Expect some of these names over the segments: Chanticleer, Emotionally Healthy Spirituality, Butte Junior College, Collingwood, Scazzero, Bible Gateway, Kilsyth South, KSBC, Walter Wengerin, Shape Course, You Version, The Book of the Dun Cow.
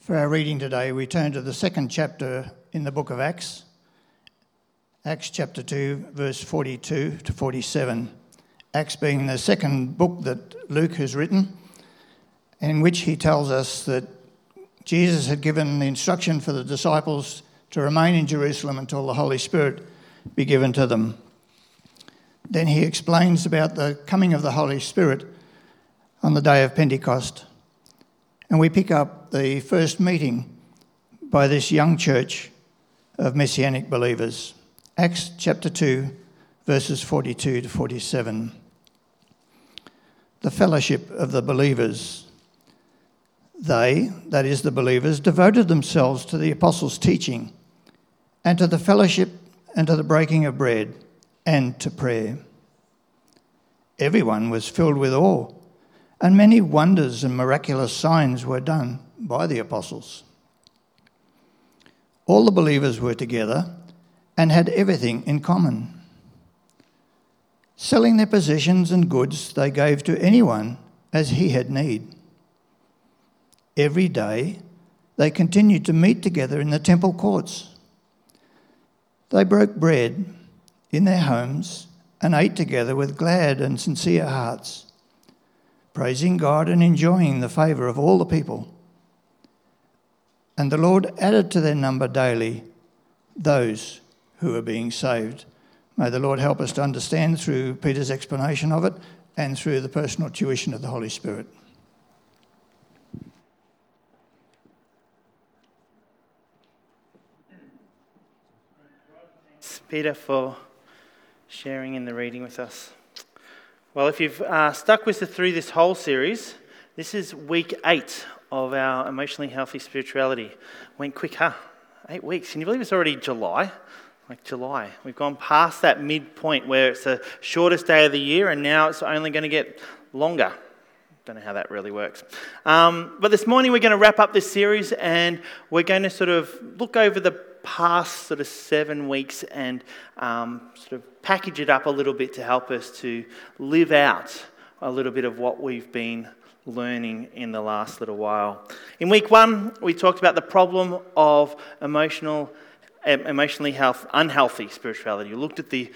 For our reading today, we turn to the second chapter in the book of Acts, Acts chapter 2, verse 42 to 47. Acts being the second book that Luke has written, in which he tells us that Jesus had given the instruction for the disciples to remain in Jerusalem until the Holy Spirit be given to them. Then he explains about the coming of the Holy Spirit on the day of Pentecost. And we pick up the first meeting by this young church of Messianic believers. Acts chapter 2, verses 42 to 47. The fellowship of the believers. They, that is the believers, devoted themselves to the apostles' teaching and to the fellowship and to the breaking of bread and to prayer. Everyone was filled with awe, and many wonders and miraculous signs were done by the apostles. All the believers were together and had everything in common. Selling their possessions and goods, they gave to anyone as he had need. Every day, they continued to meet together in the temple courts. They broke bread in their homes and ate together with glad and sincere hearts, praising God and enjoying the favour of all the people. And the Lord added to their number daily those who are being saved. May the Lord help us to understand through Peter's explanation of it and through the personal tuition of the Holy Spirit. Peter for sharing in the reading with us. Well, if you've stuck with us through this whole series, this is week 8 of our Emotionally Healthy Spirituality. Went quick, huh? 8 weeks. Can you believe it's already July? Like July. We've gone past that midpoint where it's the shortest day of the year and now it's only going to get longer. Don't know how that really works. But this morning we're going to wrap up this series and we're going to sort of look over the past sort of 7 weeks and sort of package it up a little bit to help us to live out a little bit of what we've been learning in the last little while. In week 1, we talked about the problem of unhealthy spirituality. We looked at the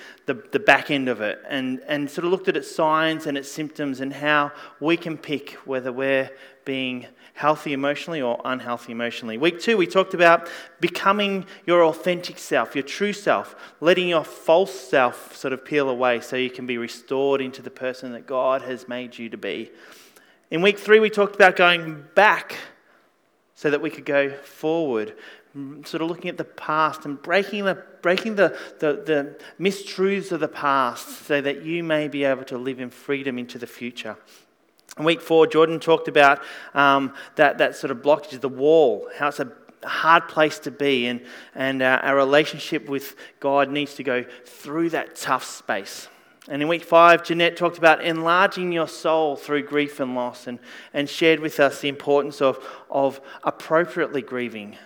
back end of it and sort of looked at its signs and its symptoms and how we can pick whether we're being healthy emotionally or unhealthy emotionally. Week 2, we talked about becoming your authentic self, your true self, letting your false self sort of peel away so you can be restored into the person that God has made you to be. In week 3, we talked about going back so that we could go forward, sort of looking at the past and breaking the mistruths of the past so that you may be able to live in freedom into the future. In week 4, Jordan talked about that sort of blockage, the wall, how it's a hard place to be, and our relationship with God needs to go through that tough space. And in week 5, Jeanette talked about enlarging your soul through grief and loss and shared with us the importance of appropriately grieving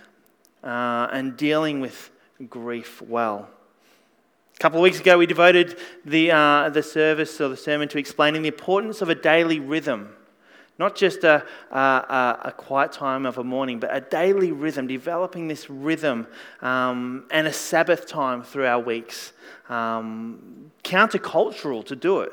and dealing with grief well. A couple of weeks ago, we devoted the service or the sermon to explaining the importance of a daily rhythm, not just a quiet time of a morning, but a daily rhythm, developing this rhythm and a Sabbath time through our weeks. Countercultural to do it,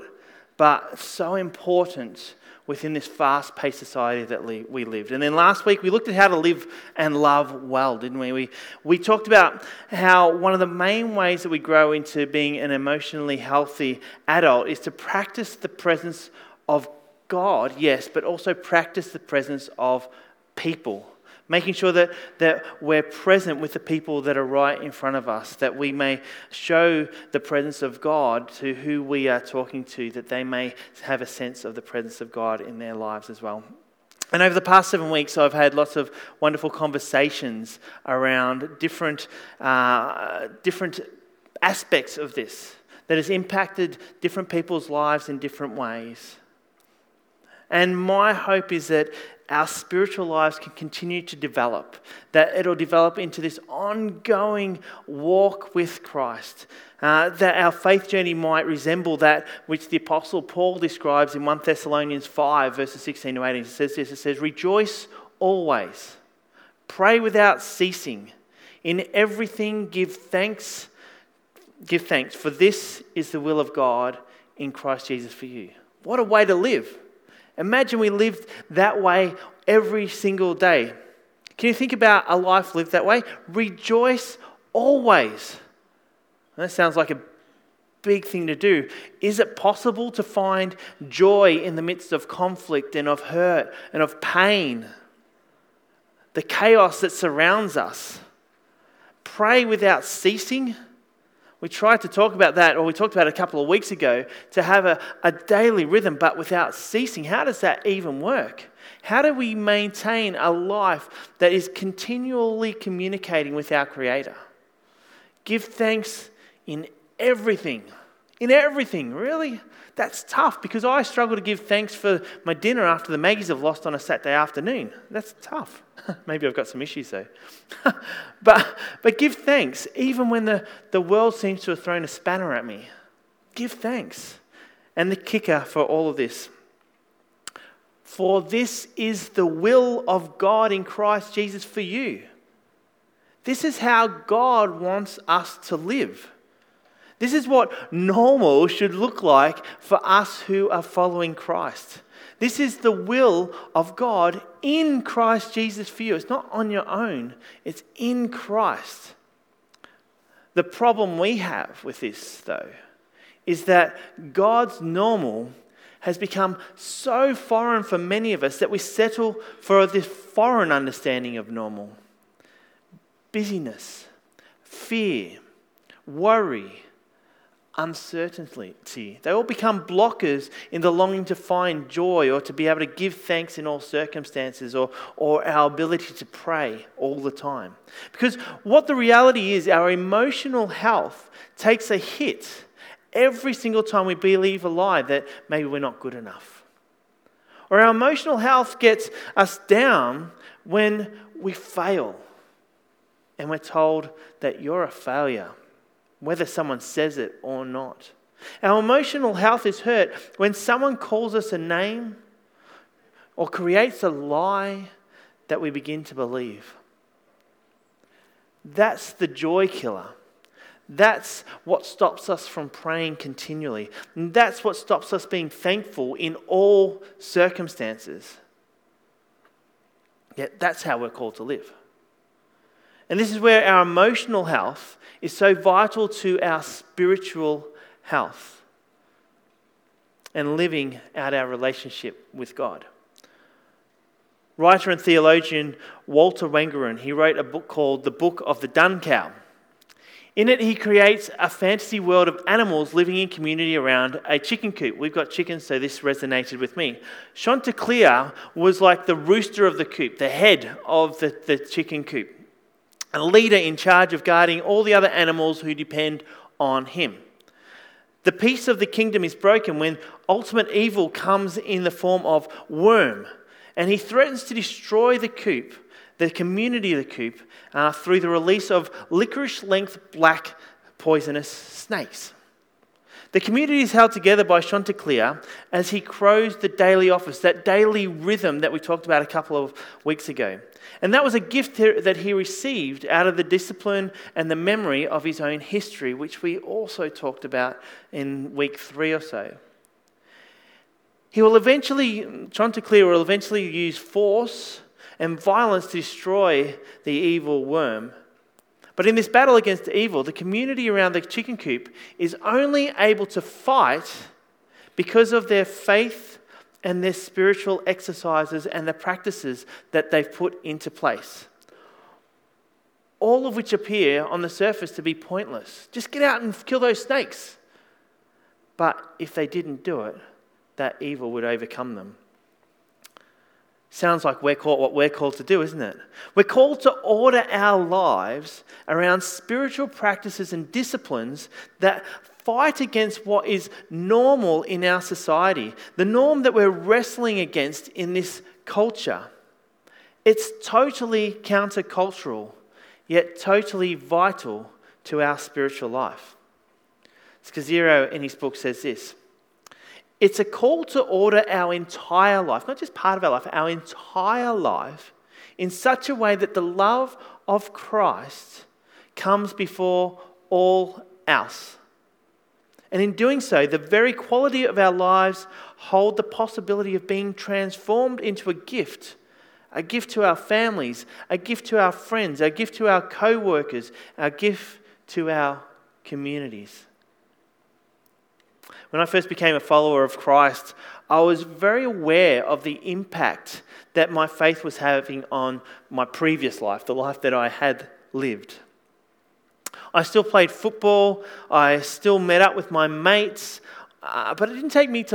but so important within this fast-paced society that we lived. And then last week, we looked at how to live and love well, didn't we? We talked about how one of the main ways that we grow into being an emotionally healthy adult is to practice the presence of God, yes, but also practice the presence of people, making sure that we're present with the people that are right in front of us, that we may show the presence of God to who we are talking to, that they may have a sense of the presence of God in their lives as well. And over the past 7 weeks, I've had lots of wonderful conversations around different aspects of this that has impacted different people's lives in different ways. And my hope is that our spiritual lives can continue to develop, that it'll develop into this ongoing walk with Christ, that our faith journey might resemble that which the Apostle Paul describes in 1 Thessalonians 5, verses 16 to 18. It says, rejoice always, Pray without ceasing. In everything give thanks, for this is the will of God in Christ Jesus for you. What a way to live. Imagine we lived that way every single day. Can you think about a life lived that way? Rejoice always. That sounds like a big thing to do. Is it possible to find joy in the midst of conflict and of hurt and of pain? The chaos that surrounds us. Pray without ceasing. We tried to talk about that, or we talked about it a couple of weeks ago, to have a daily rhythm but without ceasing. How does that even work? How do we maintain a life that is continually communicating with our Creator? Give thanks in everything. In everything, really? That's tough, because I struggle to give thanks for my dinner after the Maggies have lost on a Saturday afternoon. That's tough. Maybe I've got some issues though. But give thanks, even when the world seems to have thrown a spanner at me. Give thanks. And the kicker for all of this. For this is the will of God in Christ Jesus for you. This is how God wants us to live. This is what normal should look like for us who are following Christ. This is the will of God in Christ Jesus for you. It's not on your own. It's in Christ. The problem we have with this, though, is that God's normal has become so foreign for many of us that we settle for this foreign understanding of normal. Busyness, fear, worry, uncertainty. They all become blockers in the longing to find joy or to be able to give thanks in all circumstances, or our ability to pray all the time. Because what the reality is, our emotional health takes a hit every single time we believe a lie that maybe we're not good enough. Or our emotional health gets us down when we fail and we're told that you're a failure, whether someone says it or not. Our emotional health is hurt when someone calls us a name or creates a lie that we begin to believe. That's the joy killer. That's what stops us from praying continually. And that's what stops us being thankful in all circumstances. Yet that's how we're called to live. And this is where our emotional health is so vital to our spiritual health and living out our relationship with God. Writer and theologian Walter Wengerin, he wrote a book called The Book of the Dun Cow. In it, he creates a fantasy world of animals living in community around a chicken coop. We've got chickens, so this resonated with me. Chanticleer was like the rooster of the coop, the head of the chicken coop, a leader in charge of guarding all the other animals who depend on him. The peace of the kingdom is broken when ultimate evil comes in the form of worm, and he threatens to destroy the coop, the community of the coop, through the release of licorice-length black poisonous snakes. The community is held together by Chanticleer as he crows the daily office, that daily rhythm that we talked about a couple of weeks ago. And that was a gift that he received out of the discipline and the memory of his own history, which we also talked about in week 3 or so. Chanticleer will eventually use force and violence to destroy the evil worm. But in this battle against evil, the community around the chicken coop is only able to fight because of their faith and their spiritual exercises and the practices that they've put into place. All of which appear on the surface to be pointless. Just get out and kill those snakes. But if they didn't do it, that evil would overcome them. Sounds like what we're called to do, isn't it? We're called to order our lives around spiritual practices and disciplines that fight against what is normal in our society, the norm that we're wrestling against in this culture. It's totally countercultural, yet totally vital to our spiritual life. Scazzero in his book says this: it's a call to order our entire life, not just part of our life, our entire life in such a way that the love of Christ comes before all else. And in doing so, the very quality of our lives hold the possibility of being transformed into a gift to our families, a gift to our friends, a gift to our co-workers, a gift to our communities. When I first became a follower of Christ, I was very aware of the impact that my faith was having on my previous life, the life that I had lived. I still played football, I still met up with my mates, but it didn't take me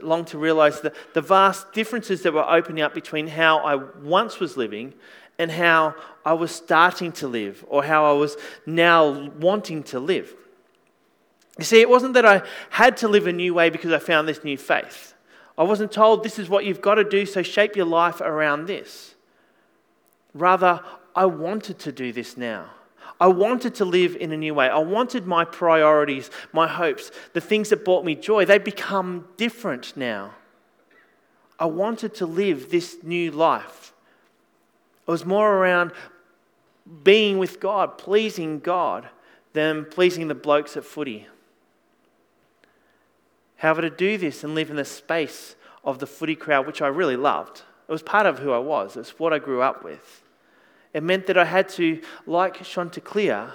long to realise the vast differences that were opening up between how I once was living and how I was starting to live, or how I was now wanting to live. You see, it wasn't that I had to live a new way because I found this new faith. I wasn't told this is what you've got to do, so shape your life around this. Rather, I wanted to do this now. I wanted to live in a new way. I wanted my priorities, my hopes, the things that brought me joy, they become different now. I wanted to live this new life. It was more around being with God, pleasing God, than pleasing the blokes at footy. However, to do this and live in the space of the footy crowd, which I really loved, it was part of who I was, it's what I grew up with. It meant that I had to, like Chanticleer,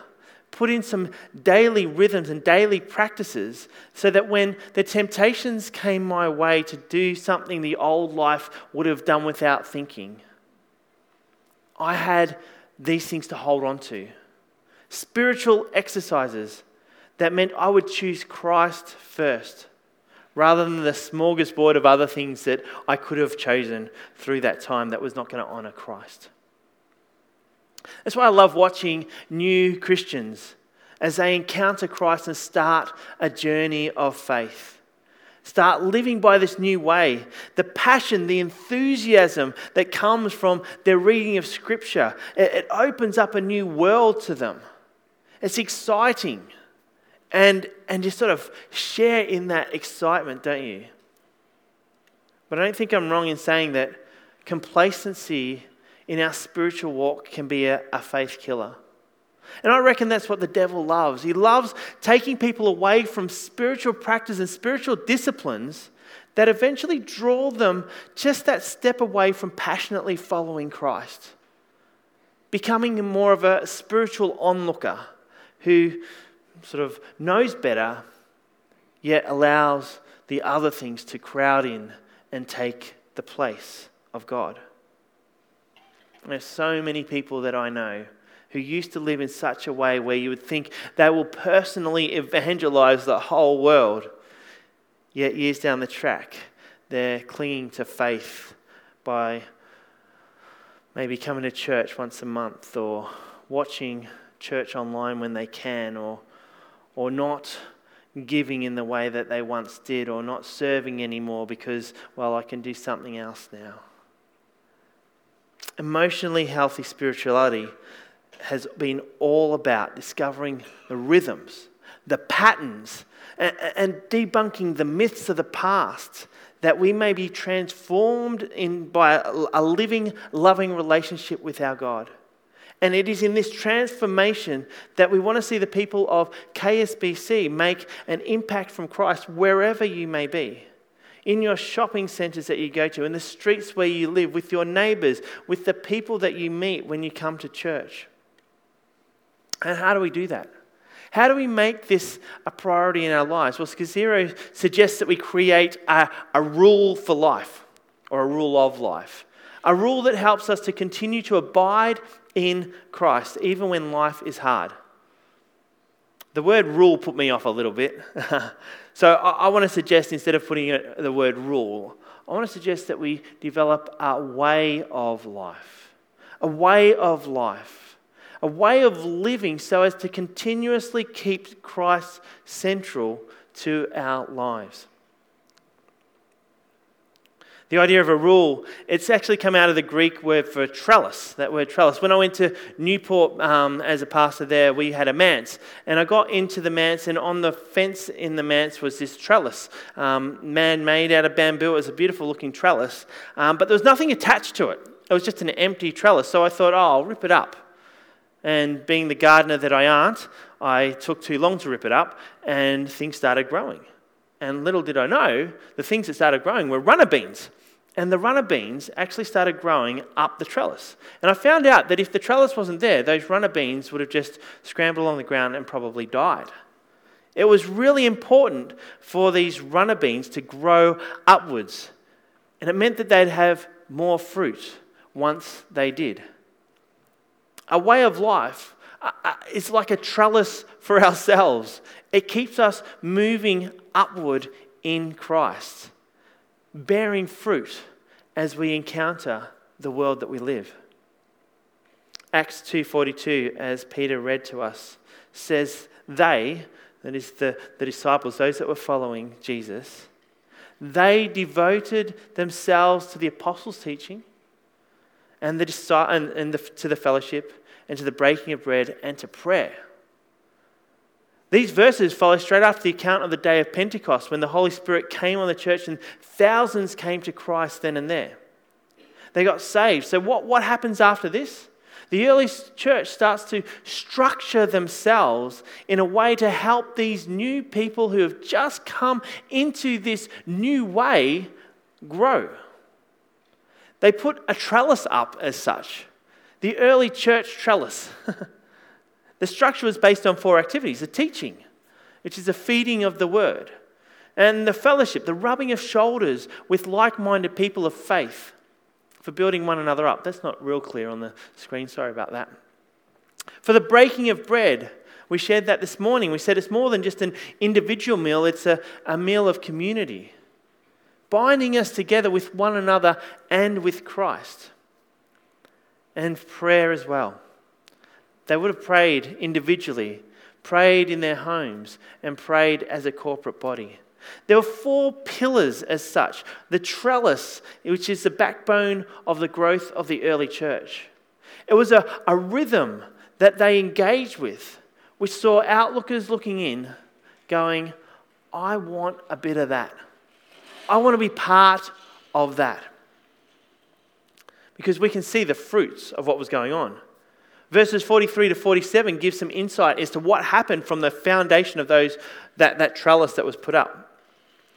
put in some daily rhythms and daily practices so that when the temptations came my way to do something the old life would have done without thinking, I had these things to hold on to. Spiritual exercises that meant I would choose Christ first rather than the smorgasbord of other things that I could have chosen through that time that was not going to honour Christ. That's why I love watching new Christians as they encounter Christ and start a journey of faith. Start living by this new way. The passion, the enthusiasm that comes from their reading of Scripture, it opens up a new world to them. It's exciting. And you sort of share in that excitement, don't you? But I don't think I'm wrong in saying that complacency in our spiritual walk can be a faith killer. And I reckon that's what the devil loves. He loves taking people away from spiritual practice and spiritual disciplines that eventually draw them just that step away from passionately following Christ, becoming more of a spiritual onlooker who sort of knows better, yet allows the other things to crowd in and take the place of God. And there's so many people that I know who used to live in such a way where you would think they will personally evangelize the whole world, yet years down the track, they're clinging to faith by maybe coming to church once a month or watching church online when they can, or not giving in the way that they once did, or not serving anymore because, well, I can do something else now. Emotionally healthy spirituality has been all about discovering the rhythms, the patterns, and debunking the myths of the past, that we may be transformed in by a living, loving relationship with our God. And it is in this transformation that we want to see the people of KSBC make an impact from Christ wherever you may be. In your shopping centres that you go to, in the streets where you live, with your neighbours, with the people that you meet when you come to church. And how do we do that? How do we make this a priority in our lives? Well, Scazzero suggests that we create a rule for life, or a rule of life. A rule that helps us to continue to abide in Christ, even when life is hard. The word rule put me off a little bit. So I want to suggest, instead of putting the word rule, I want to suggest that we develop a way of life. A way of life. A way of living so as to continuously keep Christ central to our lives. The idea of a rule, it's actually come out of the Greek word for trellis, that word trellis. When I went to Newport as a pastor there, we had a manse. And I got into the manse, and on the fence in the manse was this trellis, man-made out of bamboo. It was a beautiful-looking trellis, but there was nothing attached to it. It was just an empty trellis, so I thought, oh, I'll rip it up. And being the gardener that I aren't, I took too long to rip it up, and things started growing. And little did I know, the things that started growing were runner beans. And the runner beans actually started growing up the trellis. And I found out that if the trellis wasn't there, those runner beans would have just scrambled along the ground and probably died. It was really important for these runner beans to grow upwards. And it meant that they'd have more fruit once they did. A way of life is like a trellis for ourselves. It keeps us moving upward in Christ, bearing fruit as we encounter the world that we live. Acts 2:42, as Peter read to us, says they, that is the disciples, those that were following Jesus, they devoted themselves to the apostles' teaching and to the fellowship and to the breaking of bread and to prayer. These verses follow straight after the account of the day of Pentecost, when the Holy Spirit came on the church and thousands came to Christ then and there. They got saved. So what happens after this? The early church starts to structure themselves in a way to help these new people who have just come into this new way grow. They put a trellis up as such. The early church trellis. The structure was based on 4 activities. The teaching, which is the feeding of the word. And the fellowship, the rubbing of shoulders with like-minded people of faith for building one another up. That's not real clear on the screen. Sorry about that. For the breaking of bread, we shared that this morning. We said it's more than just an individual meal. It's a meal of community, binding us together with one another and with Christ. And prayer as well. They would have prayed individually, prayed in their homes, and prayed as a corporate body. There were 4 pillars as such. The trellis, which is the backbone of the growth of the early church. It was a rhythm that they engaged with, which saw outlookers looking in, going, I want a bit of that. I want to be part of that. Because we can see the fruits of what was going on. Verses 43 to 47 give some insight as to what happened from the foundation of those that trellis that was put up.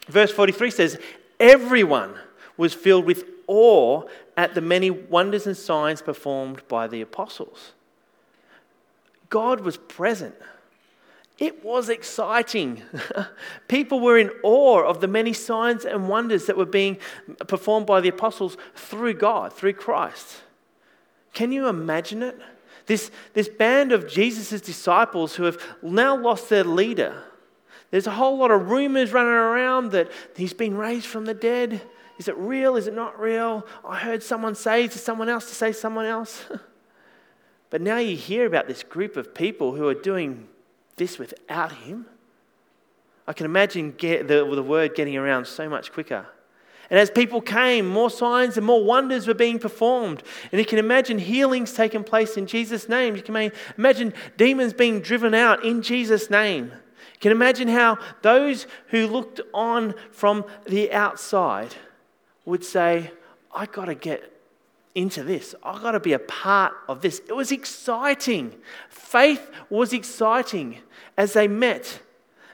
Verse 43 says, everyone was filled with awe at the many wonders and signs performed by the apostles. God was present. It was exciting. People were in awe of the many signs and wonders that were being performed by the apostles through God, through Christ. Can you imagine it? This band of Jesus' disciples who have now lost their leader. There's a whole lot of rumors running around that he's been raised from the dead. Is it real? Is it not real? I heard someone say to someone else to say someone else. But now you hear about this group of people who are doing this without him. I can imagine the word getting around so much quicker. And as people came, more signs and more wonders were being performed. And you can imagine healings taking place in Jesus' name. You can imagine demons being driven out in Jesus' name. You can imagine how those who looked on from the outside would say, I got to get into this. I got to be a part of this. It was exciting. Faith was exciting as they met,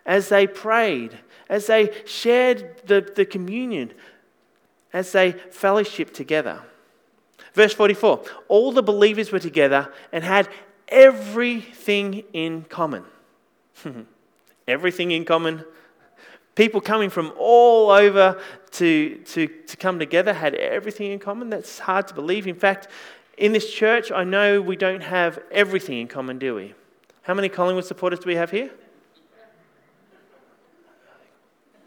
as they prayed, as they shared the communion, as they fellowship together. Verse 44, all the believers were together and had everything in common. Everything in common. People coming from all over to come together had everything in common. That's hard to believe. In fact, in this church, I know we don't have everything in common, do we? How many Collingwood supporters do we have here?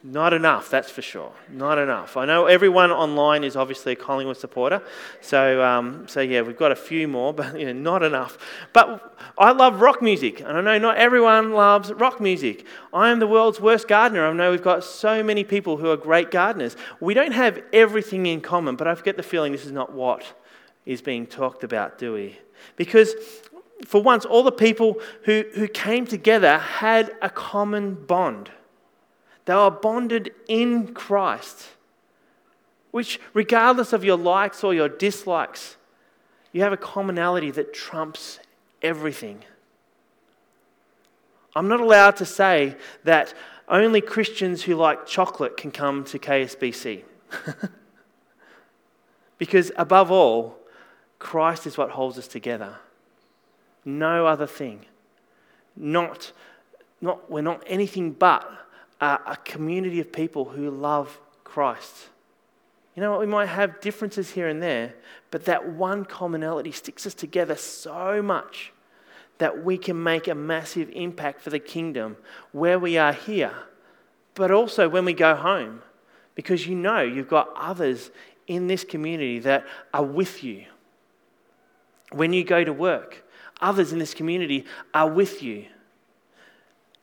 Not enough, that's for sure. Not enough. I know everyone online is obviously a Collingwood supporter. So yeah, we've got a few more, but yeah, not enough. But I love rock music, and I know not everyone loves rock music. I am the world's worst gardener. I know we've got so many people who are great gardeners. We don't have everything in common, but I get the feeling this is not what is being talked about, do we? Because for once, all the people who came together had a common bond. They are bonded in Christ, which regardless of your likes or your dislikes, You have a commonality that trumps everything. I'm not allowed to say that only Christians who like chocolate can come to KSBC. Because above all, Christ is what holds us together. No other thing. We're not anything but a community of people who love Christ. You know what, we might have differences here and there, but that one commonality sticks us together so much that we can make a massive impact for the kingdom where we are here, but also when we go home, because you know you've got others in this community that are with you. When you go to work, others in this community are with you.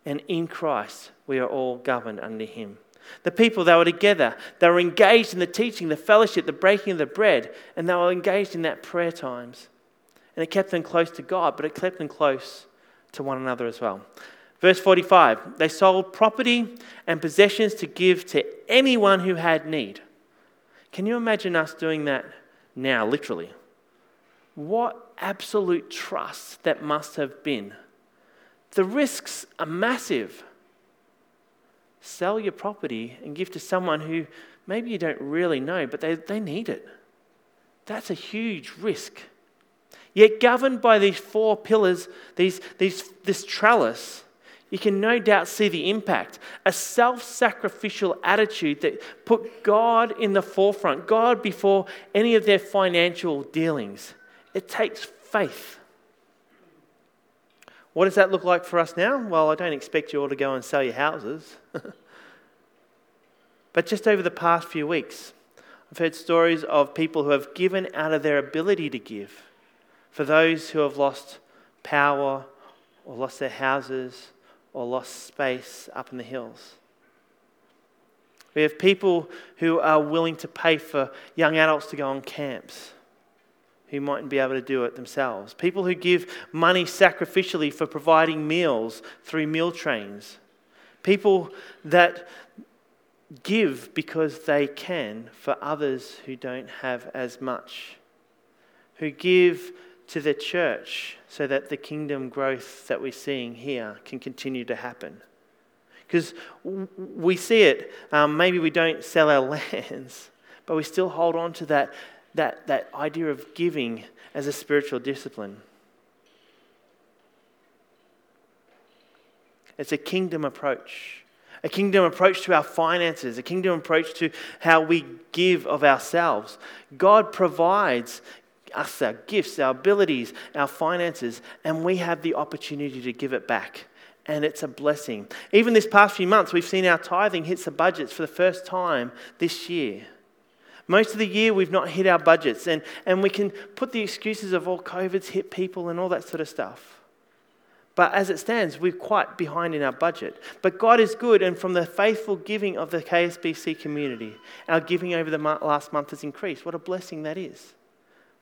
And in Christ, we are all governed under him. The people, they were together. They were engaged in the teaching, the fellowship, the breaking of the bread, and they were engaged in that prayer times. And it kept them close to God, but it kept them close to one another as well. Verse 45, they sold property and possessions to give to anyone who had need. Can you imagine us doing that now, literally? What absolute trust that must have been. The risks are massive. Sell your property and give to someone who maybe you don't really know, but they need it. That's a huge risk. Yet governed by these four pillars, this trellis, you can no doubt see the impact. A self-sacrificial attitude that put God in the forefront, God before any of their financial dealings. It takes faith. What does that look like for us now? Well, I don't expect you all to go and sell your houses. But just over the past few weeks, I've heard stories of people who have given out of their ability to give for those who have lost power or lost their houses or lost space up in the hills. We have people who are willing to pay for young adults to go on camps who mightn't be able to do it themselves. People who give money sacrificially for providing meals through meal trains. People that give because they can for others who don't have as much. Who give to the church so that the kingdom growth that we're seeing here can continue to happen. Because we see it, maybe we don't sell our lands, but we still hold on to that idea of giving as a spiritual discipline. It's a kingdom approach to our finances, a kingdom approach to how we give of ourselves. God provides us our gifts, our abilities, our finances, and we have the opportunity to give it back. And it's a blessing. Even this past few months, we've seen our tithing hit the budgets for the first time this year. Most of the year, we've not hit our budgets, and we can put the excuses of all COVID's hit people and all that sort of stuff. But as it stands, we're quite behind in our budget. But God is good, and from the faithful giving of the KSBC community, our giving over the last month has increased. What a blessing that is.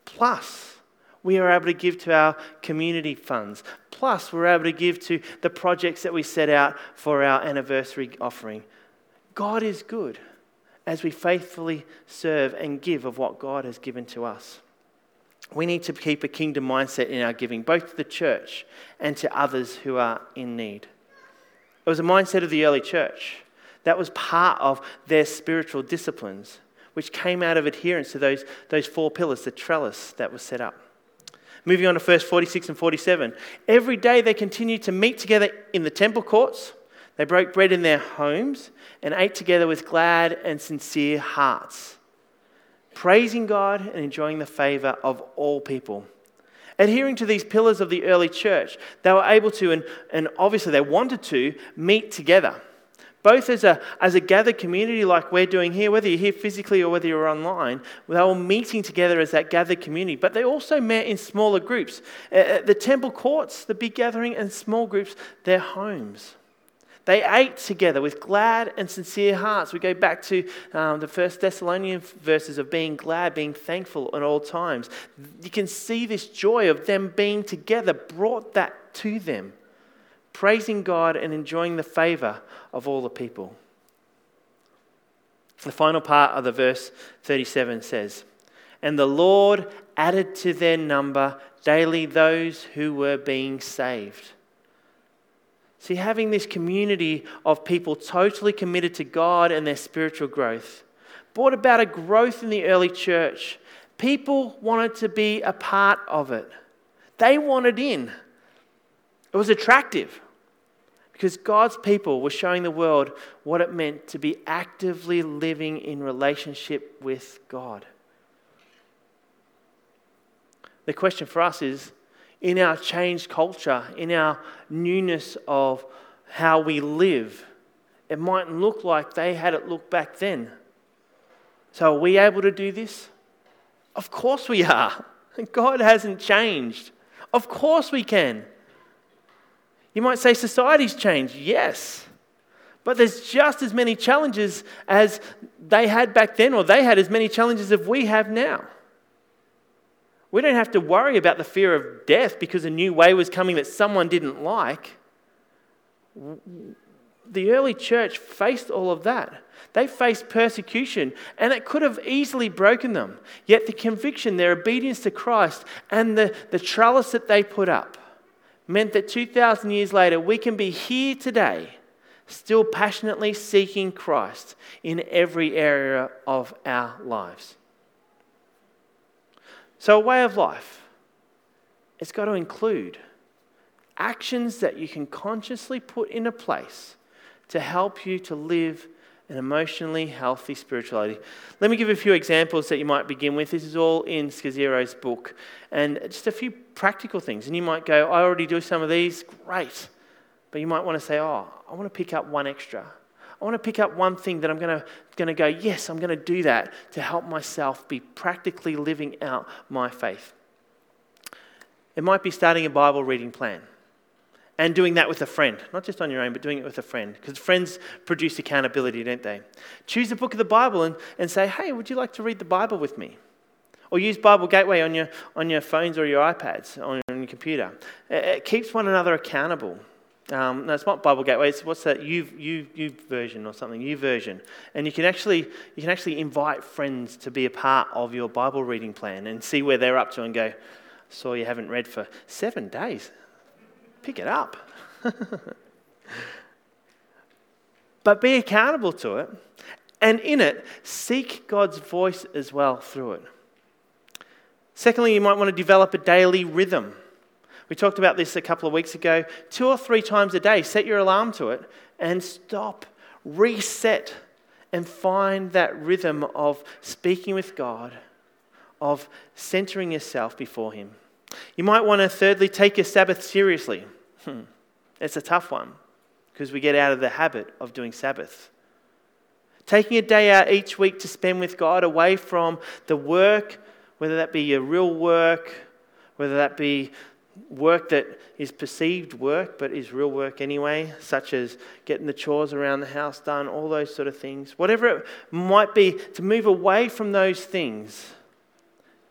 Plus, we are able to give to our community funds. Plus, we're able to give to the projects that we set out for our anniversary offering. God is good as we faithfully serve and give of what God has given to us. We need to keep a kingdom mindset in our giving, both to the church and to others who are in need. It was a mindset of the early church. That was part of their spiritual disciplines, which came out of adherence to those four pillars, the trellis that was set up. Moving on to verse 46 and 47. Every day they continued to meet together in the temple courts. They broke bread in their homes and ate together with glad and sincere hearts, praising God and enjoying the favor of all people. Adhering to these pillars of the early church, they were able to, and obviously they wanted to, meet together. Both as a gathered community like we're doing here, whether you're here physically or whether you're online, they were meeting together as that gathered community. But they also met in smaller groups. The temple courts, the big gathering, and small groups, their homes. They ate together with glad and sincere hearts. We go back to the First Thessalonian verses of being glad, being thankful at all times. You can see this joy of them being together brought that to them, praising God and enjoying the favor of all the people. The final part of the verse 37 says, And the Lord added to their number daily those who were being saved. See, having this community of people totally committed to God and their spiritual growth brought about a growth in the early church. People wanted to be a part of it. They wanted in. It was attractive because God's people were showing the world what it meant to be actively living in relationship with God. The question for us is, in our changed culture, in our newness of how we live, it mightn't look like they had it look back then. So are we able to do this? Of course we are. God hasn't changed. Of course we can. You might say society's changed. Yes. But there's just as many challenges as they had back then, or they had as many challenges as we have now. We don't have to worry about the fear of death because a new way was coming that someone didn't like. The early church faced all of that. They faced persecution, and it could have easily broken them. Yet the conviction, their obedience to Christ, and the trellis that they put up meant that 2,000 years later, we can be here today, still passionately seeking Christ in every area of our lives. So a way of life, it's got to include actions that you can consciously put into place to help you to live an emotionally healthy spirituality. Let me give you a few examples that you might begin with. This is all in Scazzero's book. And just a few practical things. And you might go, I already do some of these. Great. But you might want to say, I want to pick up one extra. I want to pick up one thing that I'm going to go, yes, I'm going to do that to help myself be practically living out my faith. It might be starting a Bible reading plan and doing that with a friend. Not just on your own, but doing it with a friend, because friends produce accountability, don't they? Choose a book of the Bible and say, hey, would you like to read the Bible with me? Or use Bible Gateway on your phones or your iPads, on your computer. It keeps one another accountable. No, it's not Bible Gateway. It's what's that? You version or something. You version, and you can actually invite friends to be a part of your Bible reading plan and see where they're up to and go, saw you haven't read for 7 days. Pick it up. But be accountable to it, and in it, seek God's voice as well through it. Secondly, you might want to develop a daily rhythm. We talked about this a couple of weeks ago. 2 or 3 times a day, set your alarm to it and stop, reset, and find that rhythm of speaking with God, of centering yourself before Him. You might want to, thirdly, take your Sabbath seriously. It's a tough one because we get out of the habit of doing Sabbath. Taking a day out each week to spend with God away from the work, whether that be your real work, whether that be work that is perceived work but is real work anyway, such as getting the chores around the house done, all those sort of things. Whatever it might be, to move away from those things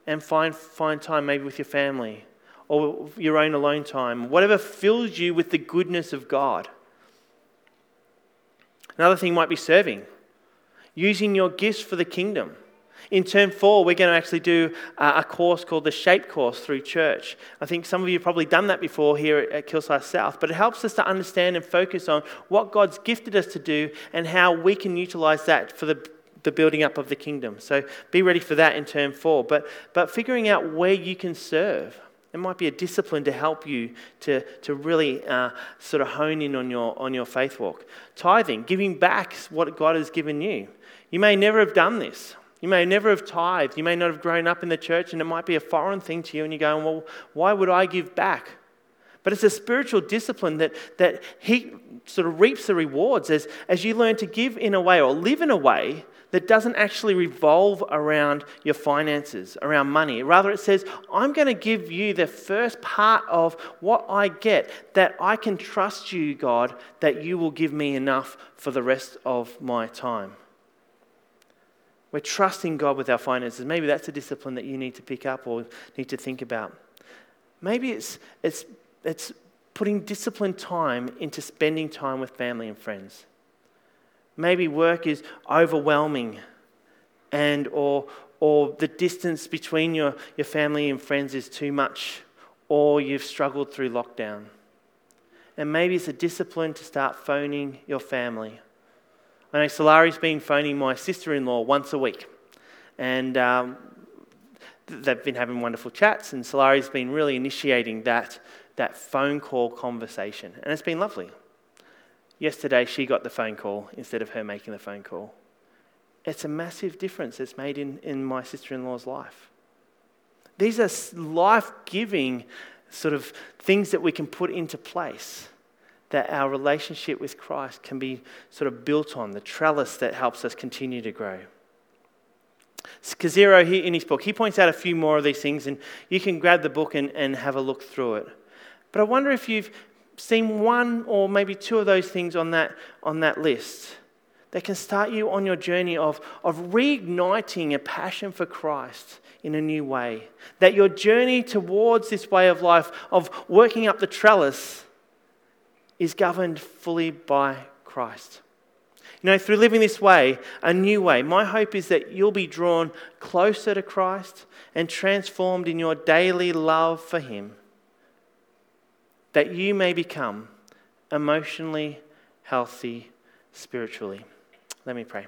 and find time maybe with your family or your own alone time, whatever fills you with the goodness of God. Another thing might be serving, using your gifts for the kingdom. In Term 4, we're going to actually do a course called the Shape Course through church. I think some of you have probably done that before here at Kilsyth South, but it helps us to understand and focus on what God's gifted us to do and how we can utilise that for the building up of the kingdom. So be ready for that in Term 4. But figuring out where you can serve, it might be a discipline to help you to really sort of hone in on your faith walk. Tithing, giving back what God has given you. You may never have done this. You may never have tithed. You may not have grown up in the church, and it might be a foreign thing to you, and you're going, well, why would I give back? But it's a spiritual discipline that He sort of reaps the rewards as you learn to give in a way or live in a way that doesn't actually revolve around your finances, around money. Rather, it says, I'm going to give you the first part of what I get, that I can trust you, God, that you will give me enough for the rest of my time. We're trusting God with our finances. Maybe that's a discipline that you need to pick up or need to think about. Maybe it's putting disciplined time into spending time with family and friends. Maybe work is overwhelming and or or the distance between your family and friends is too much, or you've struggled through lockdown. And maybe it's a discipline to start phoning your family. I know Solari's been phoning my sister-in-law once a week, and they've been having wonderful chats, and Solari's been really initiating that phone call conversation, and it's been lovely. Yesterday, she got the phone call instead of her making the phone call. It's a massive difference it's made in my sister-in-law's life. These are life-giving sort of things that we can put into place, that our relationship with Christ can be sort of built on, the trellis that helps us continue to grow. Scazzero, in his book, he points out a few more of these things, and you can grab the book and have a look through it. But I wonder if you've seen one or maybe two of those things on that list that can start you on your journey of reigniting a passion for Christ in a new way. That your journey towards this way of life, of working up the trellis, is governed fully by Christ. You know, through living this way, a new way, my hope is that you'll be drawn closer to Christ and transformed in your daily love for Him, that you may become emotionally healthy spiritually. Let me pray.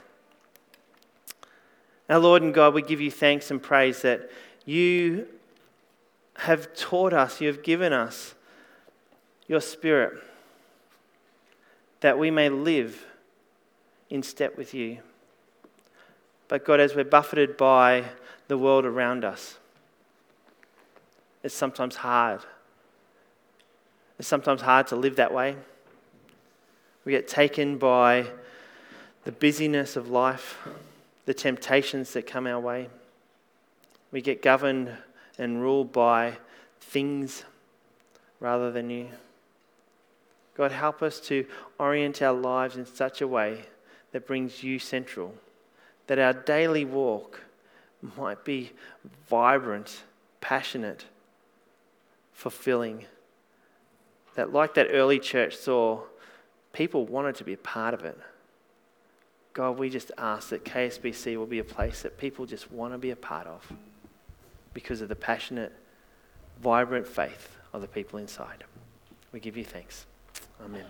Our Lord and God, we give you thanks and praise that you have taught us, you have given us your Spirit, that we may live in step with you. But God, as we're buffeted by the world around us, it's sometimes hard. It's sometimes hard to live that way. We get taken by the busyness of life, the temptations that come our way. We get governed and ruled by things rather than you. God, help us to orient our lives in such a way that brings you central, that our daily walk might be vibrant, passionate, fulfilling. That, like that early church saw, people wanted to be a part of it. God, we just ask that KSBC will be a place that people just want to be a part of because of the passionate, vibrant faith of the people inside. We give you thanks. Amen.